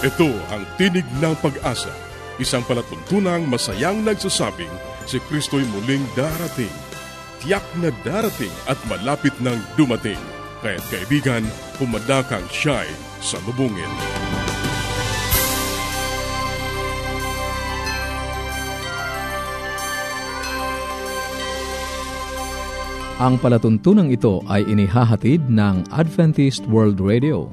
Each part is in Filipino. Ito ang tinig ng pag-asa, isang palatuntunang masayang nagsasabing si Kristo'y muling darating. Tiyak na darating at malapit nang dumating. Kaya't kaibigan, pumadakang siya'y salubungin. Ang palatuntunang ito ay inihahatid ng Adventist World Radio.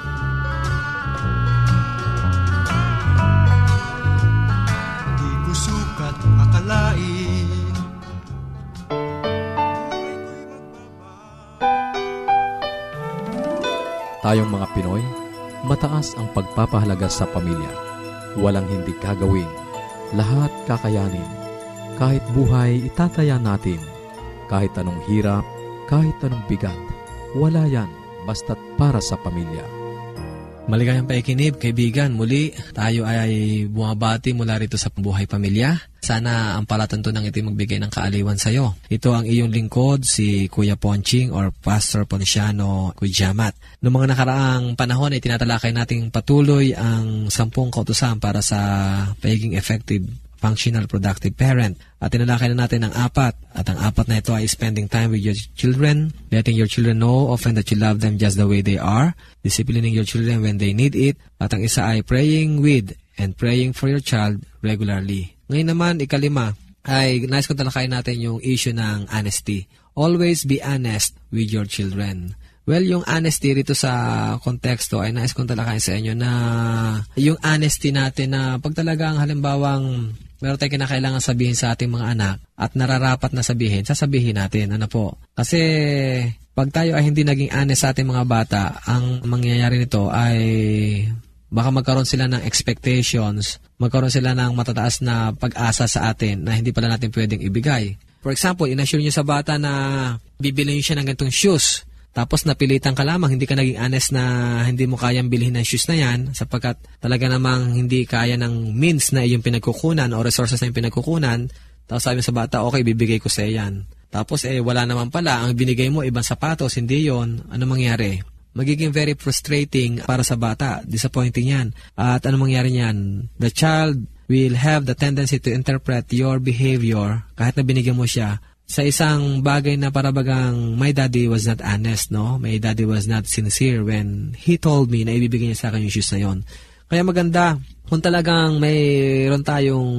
Di ko sukat akalain. Tayong mga Pinoy, mataas ang pagpapahalaga sa pamilya. Walang hindi kagawin, lahat kakayanin. Kahit buhay, itataya natin. Kahit anong hirap, kahit anong bigat, wala yan basta't para sa pamilya. Maligayang paikinig, kaibigan. Muli, tayo ay bumabati mula rito sa Buhay Pamilya. Sana ang palatuntunan ito'y magbigay ng kaaliwan sa iyo. Ito ang iyong lingkod, si Kuya Ponching or Pastor Ponciano Kujiamat. Noong mga nakaraang panahon ay tinatalakay nating patuloy ang 10 kautusan para sa pagiging effective, functional, productive parent. At tinalakay na natin ang 4. At ang 4 na ito ay spending time with your children, letting your children know often that you love them just the way they are, disciplining your children when they need it, at ang isa ay praying with and praying for your child regularly. Ngayon naman, 5, ay nais kong talakayin natin yung issue ng honesty. Always be honest with your children. Well, yung honesty rito sa konteksto ay nais kong talakayin sa inyo na yung honesty natin na pag talagang halimbawang meron tayo kinakailangan sabihin sa ating mga anak at nararapat na sabihin, sasabihin natin. Ano po? Kasi pag tayo ay hindi naging honest sa ating mga bata, ang mangyayari nito ay baka magkaroon sila ng expectations, magkaroon sila ng matataas na pag-asa sa atin na hindi pala natin pwedeng ibigay. For example, inassure nyo sa bata na bibili nyo siya ng ganitong shoes. Tapos napilitan ka lamang, hindi ka naging honest na hindi mo kayang bilhin ng shoes na yan sapagkat talaga namang hindi kaya ng means na iyong pinagkukunan o resources na iyong pinagkukunan. Tapos sabi mo sa bata, okay, bibigay ko sa yan. Tapos wala naman pala. Ang binigay mo, ibang sapatos, hindi yon. Ano mangyari? Magiging very frustrating para sa bata. Disappointing yan. At ano mangyari niyan? The child will have the tendency to interpret your behavior, kahit na binigyan mo siya, sa isang bagay na parabagang my daddy was not honest, no? My daddy was not sincere when he told me na ibibigay niya sa akin yung shoes na yon. Kaya maganda, kung talagang mayroon tayong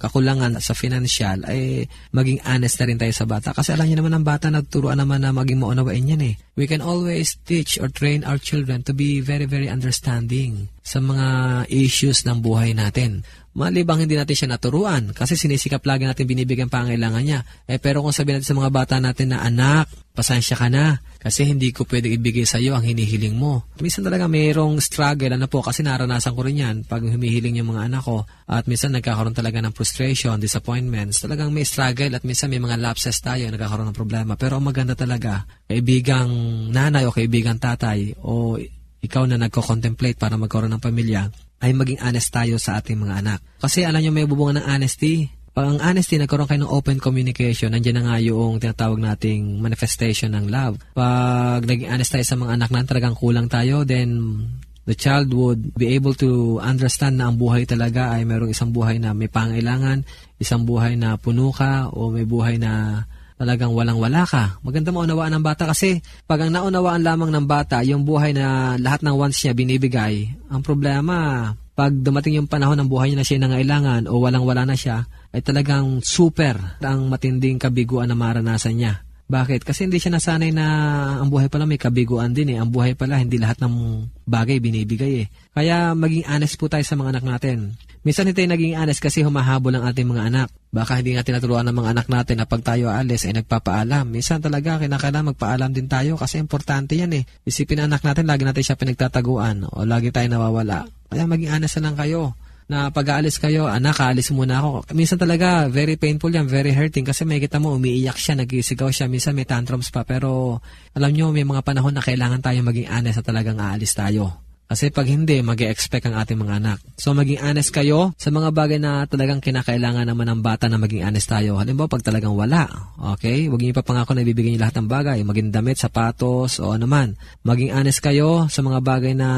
kakulangan sa financial, ay maging honest na rin tayo sa bata. Kasi alam niyo naman ang bata, nagturuan naman na maging maunawain yan eh. We can always teach or train our children to be very, very understanding sa mga issues ng buhay natin. Malibang hindi natin siya naturuan kasi sinisikap lagi natin binibigyan pangailangan niya. Pero kung sabihin natin sa mga bata natin na, anak, pasensya ka na kasi hindi ko pwede ibigay sa iyo ang hinihiling mo. Minsan talaga mayroong struggle, kasi naranasan ko rin yan pag humihiling yung mga anak ko. At minsan nagkakaroon talaga ng frustration, disappointments. Talagang may struggle at minsan may mga lapses tayo, nagkakaroon ng problema. Pero ang maganda talaga, kaibigang nanay o kaibigang tatay o ikaw na nagko-contemplate para magkaroon ng pamilya, ay maging honest tayo sa ating mga anak. Kasi alam nyo, may bubunga ng honesty. Pag ang honesty, nagkaroon kayo ng open communication, nandiyan na nga yung tinatawag nating manifestation ng love. Pag naging honest tayo sa mga anak na talagang kulang tayo, then the child would be able to understand na ang buhay talaga ay mayroong isang buhay na may pangailangan, isang buhay na puno ka, o may buhay na talagang walang-wala ka. Maganda maunawaan ng bata kasi pag ang naunawaan lamang ng bata, yung buhay na lahat ng wants niya binibigay, ang problema, pag dumating yung panahon ng buhay niya na siya nangailangan o walang-wala na siya, ay talagang super ang matinding kabiguan na maranasan niya. Bakit? Kasi hindi siya nasanay na ang buhay pala may kabiguan din eh. Ang buhay pala, hindi lahat ng bagay binibigay eh. Kaya maging honest po tayo sa mga anak natin. Minsan hindi tayo naging honest kasi humahabol ang ating mga anak. Baka hindi natin naturuan ng mga anak natin na pag tayo aalis ay nagpapaalam. Minsan talaga kinakailangan magpaalam din tayo kasi importante yan eh. Isipin ang anak natin, lagi natin siya pinagtataguan o lagi tayo nawawala. Kaya maging honest na lang kayo. Na pag-aalis kayo, anak, aalis muna ako. Minsan talaga, very painful yan, very hurting. Kasi may kita mo, umiiyak siya, nagisigaw siya. Minsan may tantrums pa. Pero alam nyo, may mga panahon na kailangan tayo maging honest na talagang aalis tayo. Kasi pag hindi, mag-e-expect ang ating mga anak. So maging honest kayo sa mga bagay na talagang kinakailangan naman ng bata na maging honest tayo. Halimbawa, pag talagang wala, okay? Huwag niyo pa pangako na ibibigay niyo lahat ng bagay. Maging damit, sapatos, o anuman. Maging honest kayo sa mga bagay na,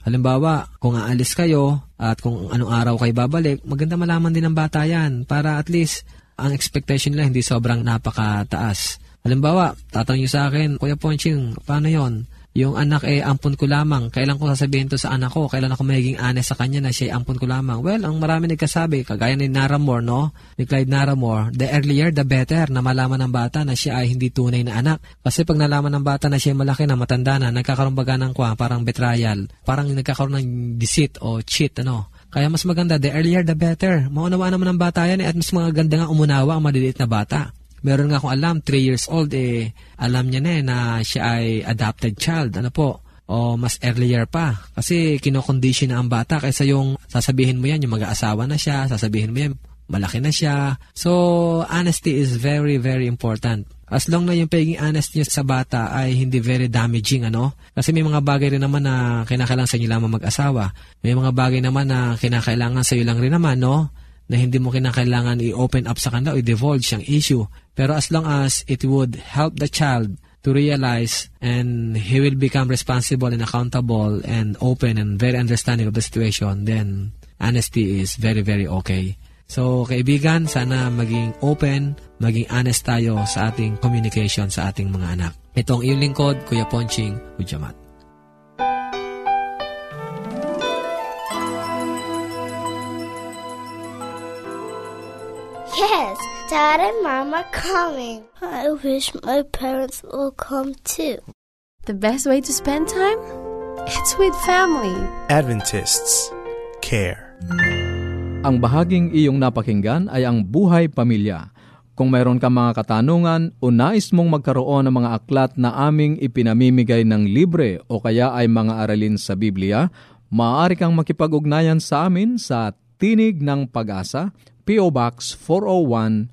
halimbawa, kung aalis kayo at kung anong araw kayo babalik, maganda malaman din ng bata yan para at least ang expectation nila hindi sobrang napakataas. Halimbawa, tatanong nyo sa akin, Kuya Ponching, paano yon? Yung anak ampon ko lamang. Kailan ko sasabihin to sa anak ko? Kailan ako magiging honest sa kanya na siya ampon ko lamang? Well, ang marami nagkasabi, kagaya ni Narramore, no? Ni Clyde Narramore, the earlier, the better, na malaman ng bata na siya ay hindi tunay na anak. Kasi pag nalaman ng bata na siya ay malaki na, matanda na, nagkakaroon baga ng parang betrayal, parang nagkakaroon ng deceit o cheat, ano? Kaya mas maganda, the earlier, the better. Maunawaan naman ng bata yan, at mas mga ganda nga umunawa ang maliliit na bata. Meron nga akong alam, 3 years old, alam niya na na siya ay adopted child. Ano po? O mas earlier pa. Kasi kinocondition na ang bata kaysa yung sasabihin mo yan, yung mag-aasawa na siya, sasabihin mo yan, malaki na siya. So, honesty is very, very important. As long na yung pagiging honest niyo sa bata ay hindi very damaging, ano? Kasi may mga bagay rin naman na kinakailangan sa inyo lamang mag-asawa. May mga bagay naman na kinakailangan sa iyo lang rin naman, no? Na hindi mo kinakailangan i-open up sa kanila o i-divulge ang issue. Pero as long as it would help the child to realize and he will become responsible and accountable and open and very understanding of the situation, then honesty is very, very okay. So, kaibigan, sana maging open, maging honest tayo sa ating communication sa ating mga anak. Itong iyong lingkod, Kuya Ponciano Kujiamat. Yes, Dad and Mom are coming. I wish my parents will come too. The best way to spend time? It's with family. Adventists care. Ang bahaging iyong napakinggan ay ang buhay pamilya. Kung mayroon ka mga katanungan o nais mong magkaroon ng mga aklat na aming ipinamimigay ng libre o kaya ay mga aralin sa Biblia, maaari kang makipag-ugnayan sa amin sa Tinig ng Pag-asa, P.O. Box 401,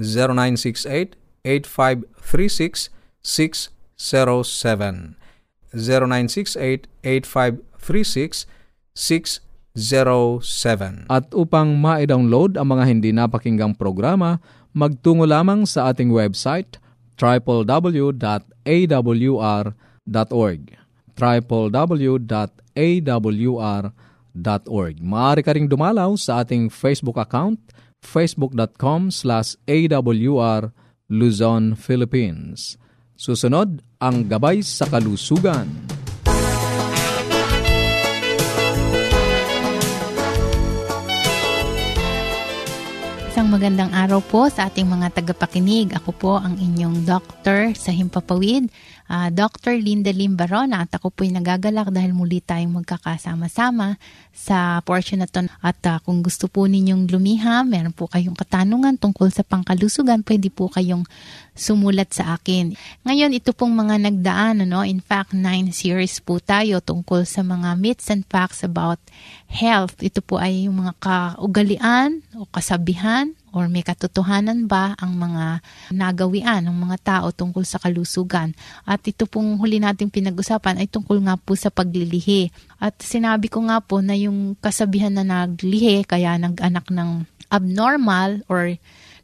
0968-8536-607 0968-8536-607. At upang ma-download ang mga hindi napakinggang programa, magtungo lamang sa ating website www.awr.org www.awr.org. Maaari ka ring dumalaw sa ating Facebook account facebook.com/awr Luzon, Philippines. Susunod ang Gabay sa Kalusugan. Isang magandang araw po sa ating mga tagapakinig. Ako po ang inyong doctor sa Himpapawid, Dr. Linda Limbarona. At ako po'y nagagalak dahil muli tayong magkakasama-sama sa portion na ito. At kung gusto po ninyong lumiham, meron po kayong katanungan tungkol sa pangkalusugan, pwede po kayong sumulat sa akin. Ngayon, ito pong mga nagdaan, in fact, 9 series po tayo tungkol sa mga myths and facts about health. Ito po ay yung mga kaugalian o kasabihan or may katotohanan ba ang mga nagawian ng mga tao tungkol sa kalusugan. At ito pong huli nating pinag-usapan ay tungkol nga po sa paglilihi. At sinabi ko nga po na yung kasabihan na naglihi kaya nag-anak ng abnormal or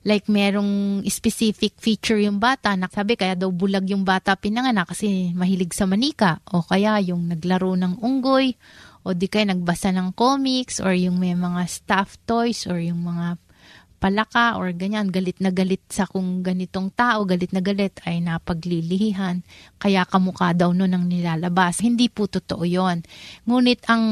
like merong specific feature yung bata. Sabi kaya daw bulag yung bata pinanganak kasi mahilig sa manika o kaya yung naglaro ng unggoy o di kaya nagbasa ng comics or yung may mga stuffed toys or yung mga palaka or ganyan, galit na galit sa kung ganitong tao, galit na galit ay napaglilihihan, kaya kamukha daw nun ang nilalabas. Hindi po totoo yun. Ngunit ang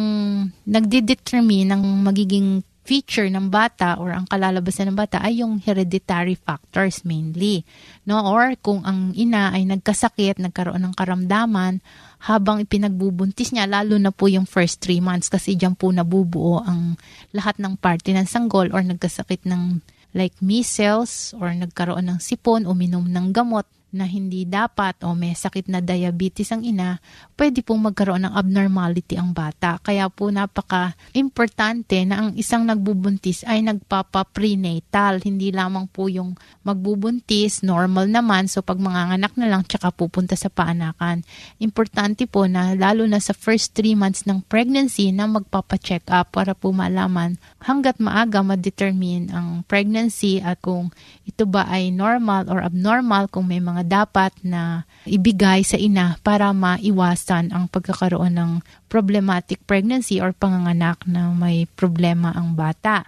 nagdidetermine ng magiging feature ng bata or ang kalalabasan ng bata ay yung hereditary factors mainly. Or kung ang ina ay nagkasakit, nagkaroon ng karamdaman habang ipinagbubuntis niya, lalo na po yung first 3 months kasi dyan po nabubuo ang lahat ng parte ng sanggol or nagkasakit ng like measles or nagkaroon ng sipon, uminom ng gamot na hindi dapat o may sakit na diabetes ang ina, pwede pong magkaroon ng abnormality ang bata. Kaya po napaka-importante na ang isang nagbubuntis ay nagpapa-prenatal. Hindi lamang po yung magbubuntis, normal naman. So pag manganganak na lang, tsaka pupunta sa paanakan. Importante po na lalo na sa first 3 months ng pregnancy na magpapa-check up para po malaman hanggat maaga ma-determine ang pregnancy at kung ito ba ay normal or abnormal, kung may mga dapat na ibigay sa ina para maiwasan ang pagkakaroon ng problematic pregnancy or panganganak na may problema ang bata.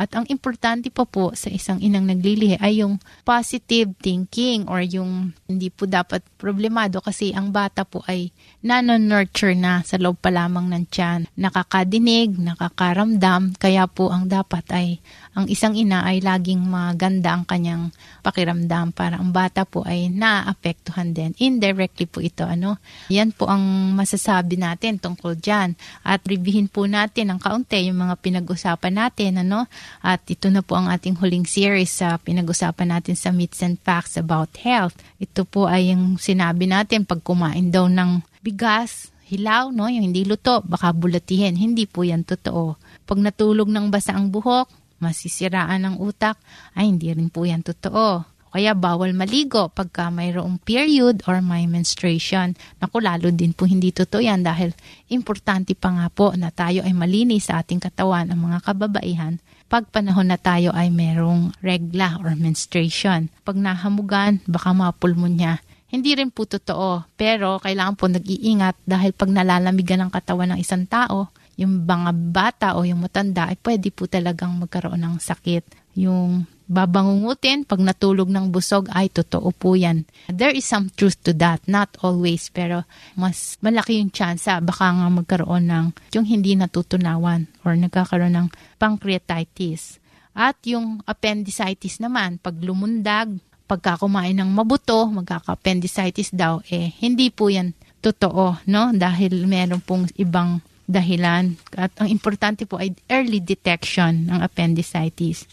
At ang importante pa po sa isang inang naglilihi ay yung positive thinking or yung hindi po dapat problemado kasi ang bata po ay nano-nurture na sa loob pa lamang ng tiyan. Nakakadinig, nakakaramdam, kaya po ang dapat ay ang isang ina ay laging maganda ang kanyang pakiramdam para ang bata po ay naapektuhan din. Indirectly po ito. Yan po ang masasabi natin tungkol dyan. At reviewin po natin ng kaunti yung mga pinag-usapan natin. At ito na po ang ating huling series sa pinag-usapan natin sa myths and facts about health. Ito po ay yung sinabi natin pag kumain daw ng bigas, hilaw, yung hindi luto, baka bulatihin. Hindi po yan totoo. Pag natulog ng basa ang buhok, masisiraan ang utak, ay hindi rin po yan totoo. Kaya bawal maligo pagka mayroong period or may menstruation. Naku, lalo din po hindi totoo yan dahil importante pa nga po na tayo ay malinis sa ating katawan ang mga kababaihan pag panahon na tayo ay mayroong regla or menstruation. Pag nahamugan, baka mapulmonya. Hindi rin po totoo, pero kailangan po nag-iingat dahil pag nalalamigan ang katawan ng isang tao, yung mga bata o yung matanda ay pwede po talagang magkaroon ng sakit. Yung babangungutin pag natulog ng busog ay totoo po yan. There is some truth to that, not always, pero mas malaki yung tsansa baka nga magkaroon ng yung hindi natutunawan or nagkakaroon ng pancreatitis. At yung appendicitis naman, pag lumundag, pagka kumain ng mabuto, magkaka-appendicitis daw, hindi po yan totoo, dahil meron pong ibang dahilan. At ang importante po ay early detection ng appendicitis.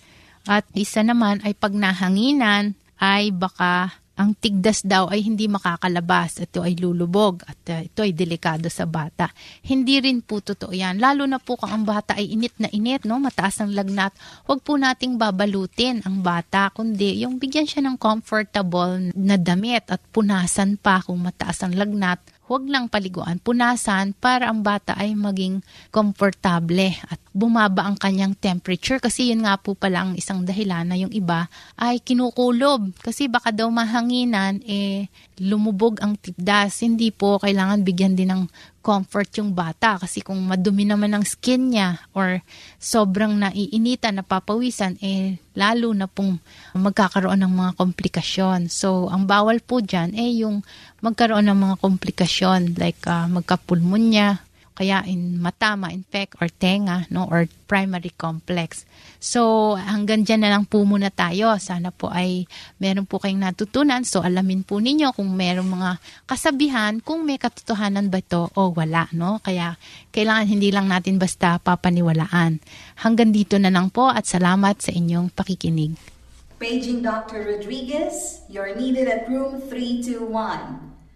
At isa naman ay pag nahanginan ay baka Ang tigdas daw ay hindi makakalabas. Ito ay lulubog at ito ay delikado sa bata. Hindi rin po totoo yan. Lalo na po kung ang bata ay init na init, no? Mataas ang lagnat. Huwag po nating babalutin ang bata, kundi yung bigyan siya ng comfortable na damit at punasan pa kung mataas ang lagnat. Huwag lang paliguan, punasan para ang bata ay maging komportable at bumaba ang kanyang temperature. Kasi yun nga po pala ang isang dahilan na yung iba ay kinukulob. Kasi baka daw mahanginan, lumubog ang tigdas. Hindi po, kailangan bigyan din ng comfort yung bata. Kasi kung madumi naman ang skin niya or sobrang naiinitan, napapawisan, lalo na pong magkakaroon ng mga komplikasyon. So, ang bawal po dyan, yung magkaroon ng mga komplikasyon like magkapulmonya, kaya in mata, ma-infect, or tenga, no? Or primary complex. So, hanggang dyan na lang po muna tayo. Sana po ay meron po kayong natutunan. So, alamin po ninyo kung meron mga kasabihan, kung may katotohanan ba ito o wala, no? Kaya, kailangan hindi lang natin basta papaniwalaan. Hanggang dito na lang po at salamat sa inyong pakikinig. Paging Dr. Rodriguez, you're needed at room 321.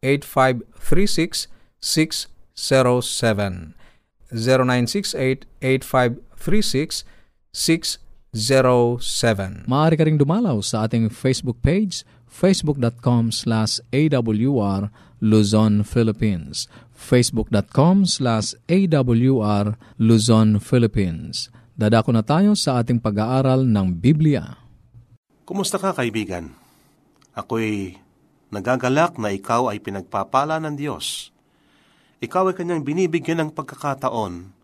0968-8536-607. 0968-8536-607. Maaari ka ring dumalaw sa ating Facebook page, facebook.com/awr Luzon, Philippines. facebook.com/awr Luzon, Philippines. Dadako na tayo sa ating pag-aaral ng Biblia. Kumusta ka, kaibigan? Ako'y nagagalak na ikaw ay pinagpapala ng Diyos. Ikaw ay kanyang binibigyan ng pagkakataon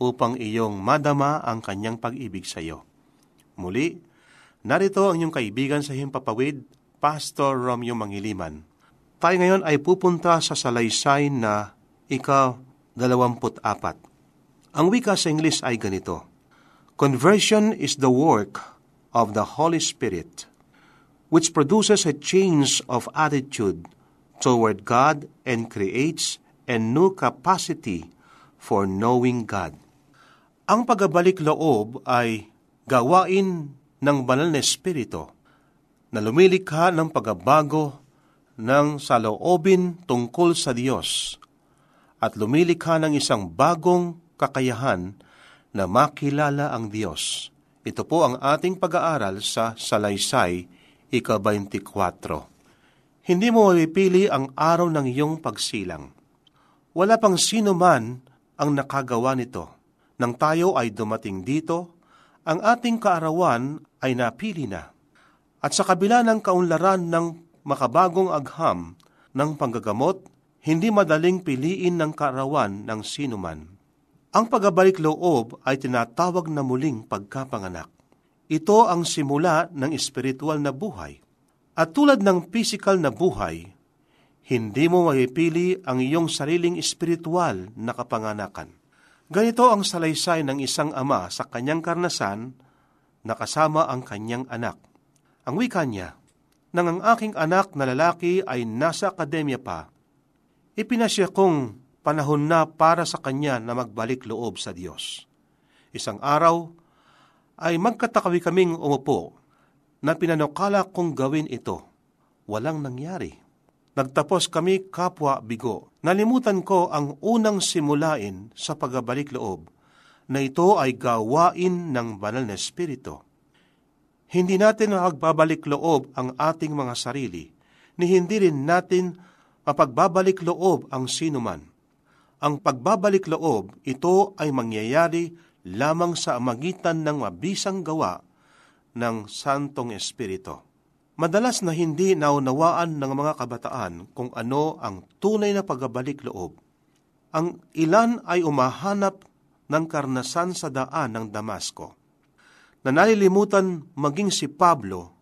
upang iyong madama ang kanyang pag-ibig sa iyo. Muli, narito ang iyong kaibigan sa Himpapawid, Pastor Romeo Mangiliman. Tayo ngayon ay pupunta sa salaysay na ika-24. Ang wika sa English ay ganito: Conversion is the work of the Holy Spirit, which produces a change of attitude toward God and creates a new capacity for knowing God. Ang pagbabalik loob ay gawain ng banal na espiritu na lumilikha ng pagbabago ng saloobin tungkol sa Diyos at lumilikha ng isang bagong kakayahan na makilala ang Diyos. Ito po ang ating pag-aaral sa Salaysay Ika-24. Hindi mo mapipili ang araw ng iyong pagsilang. Wala pang sino man ang nakagawa nito. Nang tayo ay dumating dito, ang ating kaarawan ay napili na. At sa kabila ng kaunlaran ng makabagong agham ng panggagamot, hindi madaling piliin ng kaarawan ng sino man. Ang pagbabalik loob ay tinatawag na muling pagkapanganak. Ito ang simula ng espiritual na buhay. At tulad ng physical na buhay, hindi mo mapipili ang iyong sariling espiritual na kapanganakan. Ganito ang salaysay ng isang ama sa kanyang karanasan na kasama ang kanyang anak. Ang wika niya, nang ang aking anak na lalaki ay nasa akademya pa, ipinasya kong panahon na para sa kanya na magbalik loob sa Diyos. Isang araw, ay magkatakawi kaming umupo na pinanukala kong gawin ito. Walang nangyari. Nagtapos kami kapwa bigo. Nalimutan ko ang unang simulain sa pagbabalik loob na ito ay gawain ng banal na espiritu. Hindi natin magbabalik loob ang ating mga sarili, ni hindi rin natin mapagbabalik loob ang sinuman. Ang pagbabalik loob, ito ay mangyayari lamang sa magitan ng mabisang gawa ng Santong Espiritu. Madalas na hindi naunawaan ng mga kabataan kung ano ang tunay na pagbabalik loob. Ang ilan ay umahanap ng karnasan sa daan ng Damasco. Nanalilimutan maging si Pablo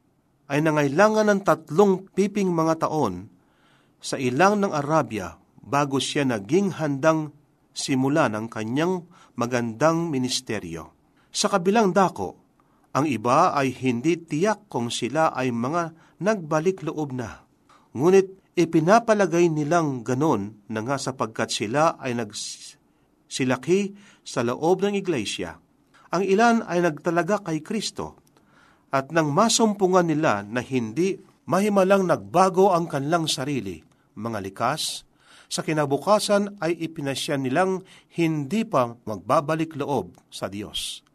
ay nangailangan ng 3 piping mga taon sa ilang ng Arabia bago siya naging handang simula ng kanyang magandang ministeryo. Sa kabilang dako, ang iba ay hindi tiyak kung sila ay mga nagbalik loob na. Ngunit ipinapalagay nilang ganon na nga sapagkat sila ay nagsilaki sa loob ng iglesia. Ang ilan ay nagtalaga kay Kristo at nang masumpungan nila na hindi mahimalang nagbago ang kanilang sarili, mga likas, sa kinabukasan ay ipinasyan nilang hindi pa magbabalik loob sa Diyos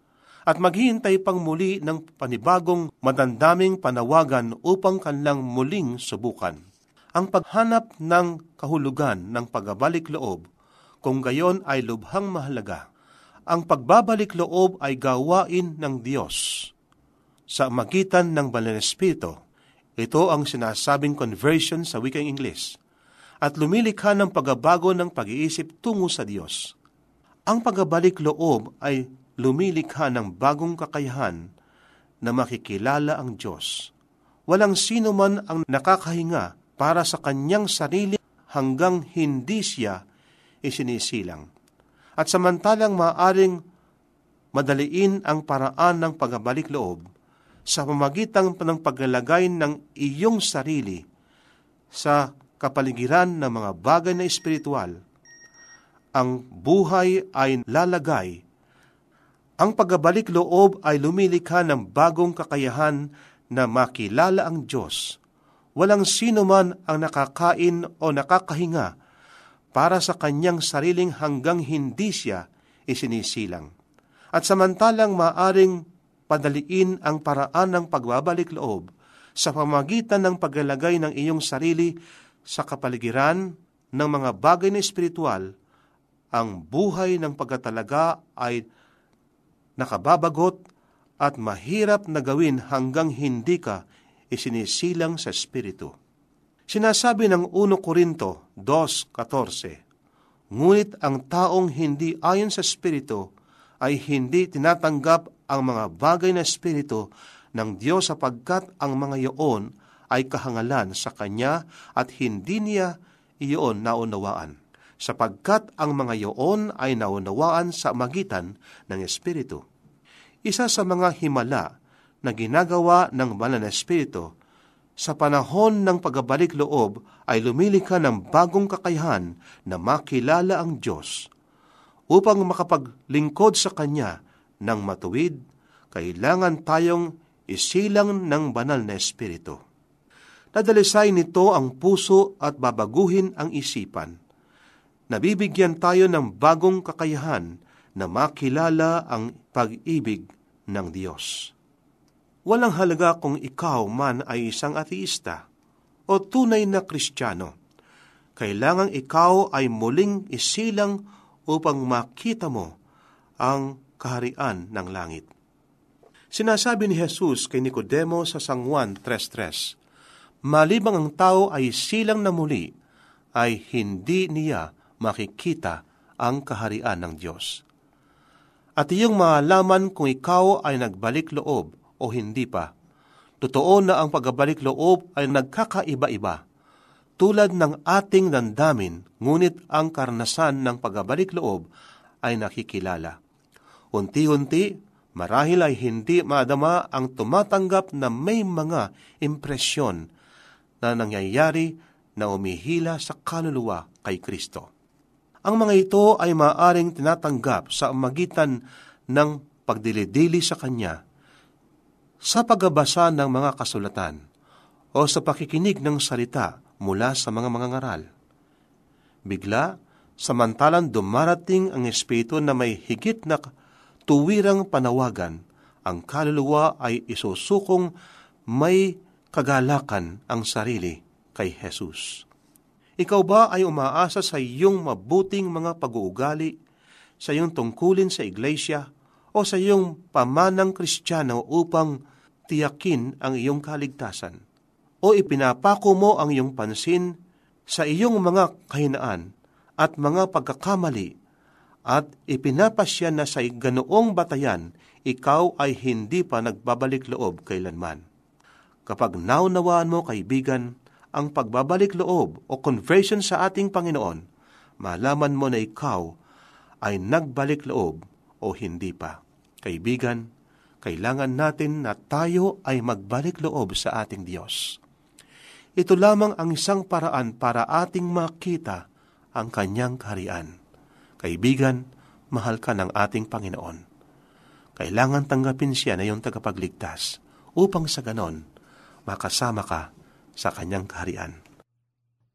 at maghihintay pang muli ng panibagong madandaming panawagan upang kanilang muling subukan. Ang paghanap ng kahulugan ng pagbabalik loob, kung gayon ay lubhang mahalaga. Ang pagbabalik loob ay gawain ng Diyos sa magitan ng Banal na Espiritu. Ito ang sinasabing conversion sa wikang Ingles at lumilikha ng pagbabago ng pag-iisip tungo sa Diyos. Ang pagbabalik loob ay lumilikha ng bagong kakayahan na makikilala ang Diyos. Walang sino man ang nakakahinga para sa kanyang sarili hanggang hindi siya isinisilang. At samantalang maaring madaliin ang paraan ng pagbabalik loob sa pamamagitan ng paglalagay ng iyong sarili sa kapaligiran ng mga bagay na espiritual, ang buhay ay lalagay. Ang pagbabalik loob ay lumilikha ng bagong kakayahan na makilala ang Diyos. Walang sino man ang nakakain o nakakahinga para sa kanyang sariling hanggang hindi siya isinisilang. At samantalang maaring padaliin ang paraan ng pagbabalik loob sa pamamagitan ng paglalagay ng iyong sarili sa kapaligiran ng mga bagay na espiritual, ang buhay ng pagkatalaga ay nakababagot at mahirap na gawin hanggang hindi ka isinisilang sa Espiritu. Sinasabi ng 1 Korinto 2:14, ngunit ang taong hindi ayon sa Espiritu ay hindi tinatanggap ang mga bagay na Espiritu ng Diyos sapagkat ang mga iyon ay kahangalan sa Kanya at hindi niya iyon naunawaan, sapagkat ang mga iyon ay naunawaan sa magitan ng Espiritu. Isa sa mga himala na ginagawa ng Banal na Espiritu sa panahon ng pagbabalik loob ay lumilikha ng bagong kakayahan na makilala ang Diyos. Upang makapaglingkod sa Kanya ng matuwid, kailangan tayong isilang ng Banal na Espiritu. Dadalisay nito ang puso at babaguhin ang isipan. Nabibigyan tayo ng bagong kakayahan na makilala ang pag-ibig ng Diyos. Walang halaga kung ikaw man ay isang ateista o tunay na Kristiyano. Kailangang ikaw ay muling isilang upang makita mo ang kaharian ng langit. Sinasabi ni Jesus kay Nicodemo sa San Juan 3:3, malibang ang tao ay silang na muli, ay hindi niya makikita ang kaharian ng Diyos. At iyong maalaman kung ikaw ay nagbalik loob o hindi pa. Totoo na ang pagbabalik loob ay nagkakaiba-iba, tulad ng ating damdamin, ngunit ang karanasan ng pagbabalik loob ay nakikilala. Unti-unti, marahil ay hindi madama ang tumatanggap na may mga impresyon na nangyayari na umihila sa kaluluwa kay Kristo. Ang mga ito ay maaring tinatanggap sa magitan ng pagdilidili sa Kanya, sa pagbabasa ng mga kasulatan, o sa pakikinig ng salita mula sa mga mangangaral. Bigla, samantalang dumarating ang Espiritu na may higit na tuwirang panawagan, ang kaluluwa ay isusukong may kagalakan ang sarili kay Jesus. Ikaw ba ay umaasa sa iyong mabuting mga pag-uugali, sa iyong tungkulin sa iglesia, o sa iyong pamanang Kristiyano upang tiyakin ang iyong kaligtasan? O ipinapako mo ang iyong pansin sa iyong mga kahinaan at mga pagkakamali at ipinapasya na sa ganoong batayan, ikaw ay hindi pa nagbabalik loob kailanman. Kapag naunawaan mo, kaibigan, ang pagbabalik loob o conversion sa ating Panginoon, malaman mo na ikaw ay nagbalik loob o hindi pa. Kaibigan, kailangan natin na tayo ay magbalik loob sa ating Diyos. Ito lamang ang isang paraan para ating makita ang Kanyang kaharian. Kaibigan, mahal ka ng ating Panginoon. Kailangan tanggapin siya na iyong tagapagligtas upang sa ganon makasama ka sa Kanyang kaharian.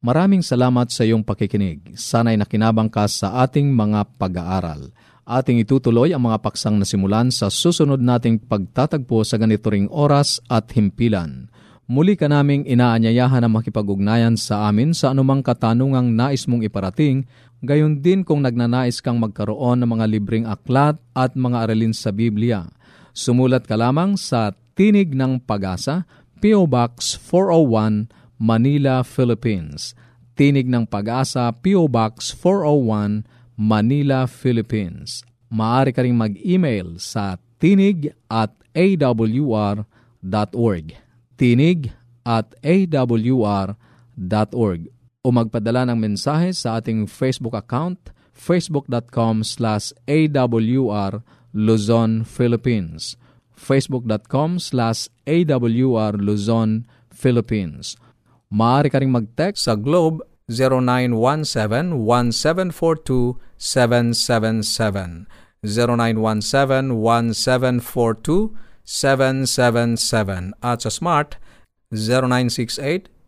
Maraming salamat sa iyong pakikinig. Sana'y nakinabang ka sa ating mga pag-aaral. Ating itutuloy ang mga paksang nasimulan sa susunod nating pagtatagpo sa ganito ring oras at himpilan. Muli ka naming inaanyayahan na makipag-ugnayan sa amin sa anumang katanungang nais mong iparating, gayon din kung nagnanais kang magkaroon ng mga libreng aklat at mga aralin sa Biblia. Sumulat ka lamang sa Tinig ng Pag-asa, P.O. Box 401, Manila, Philippines. Tinig ng Pag-asa, P.O. Box 401, Manila, Philippines. Maaari ka ring mag-email sa tinig@awr.org. tinig@awr.org. O magpadala ng mensahe sa ating Facebook account, facebook.com/awr Luzon, Philippines. facebook.com/awr Luzon, Philippines. Maaari ka ring mag-text sa Globe 0917-1742-777. 0917-1742-777. At sa Smart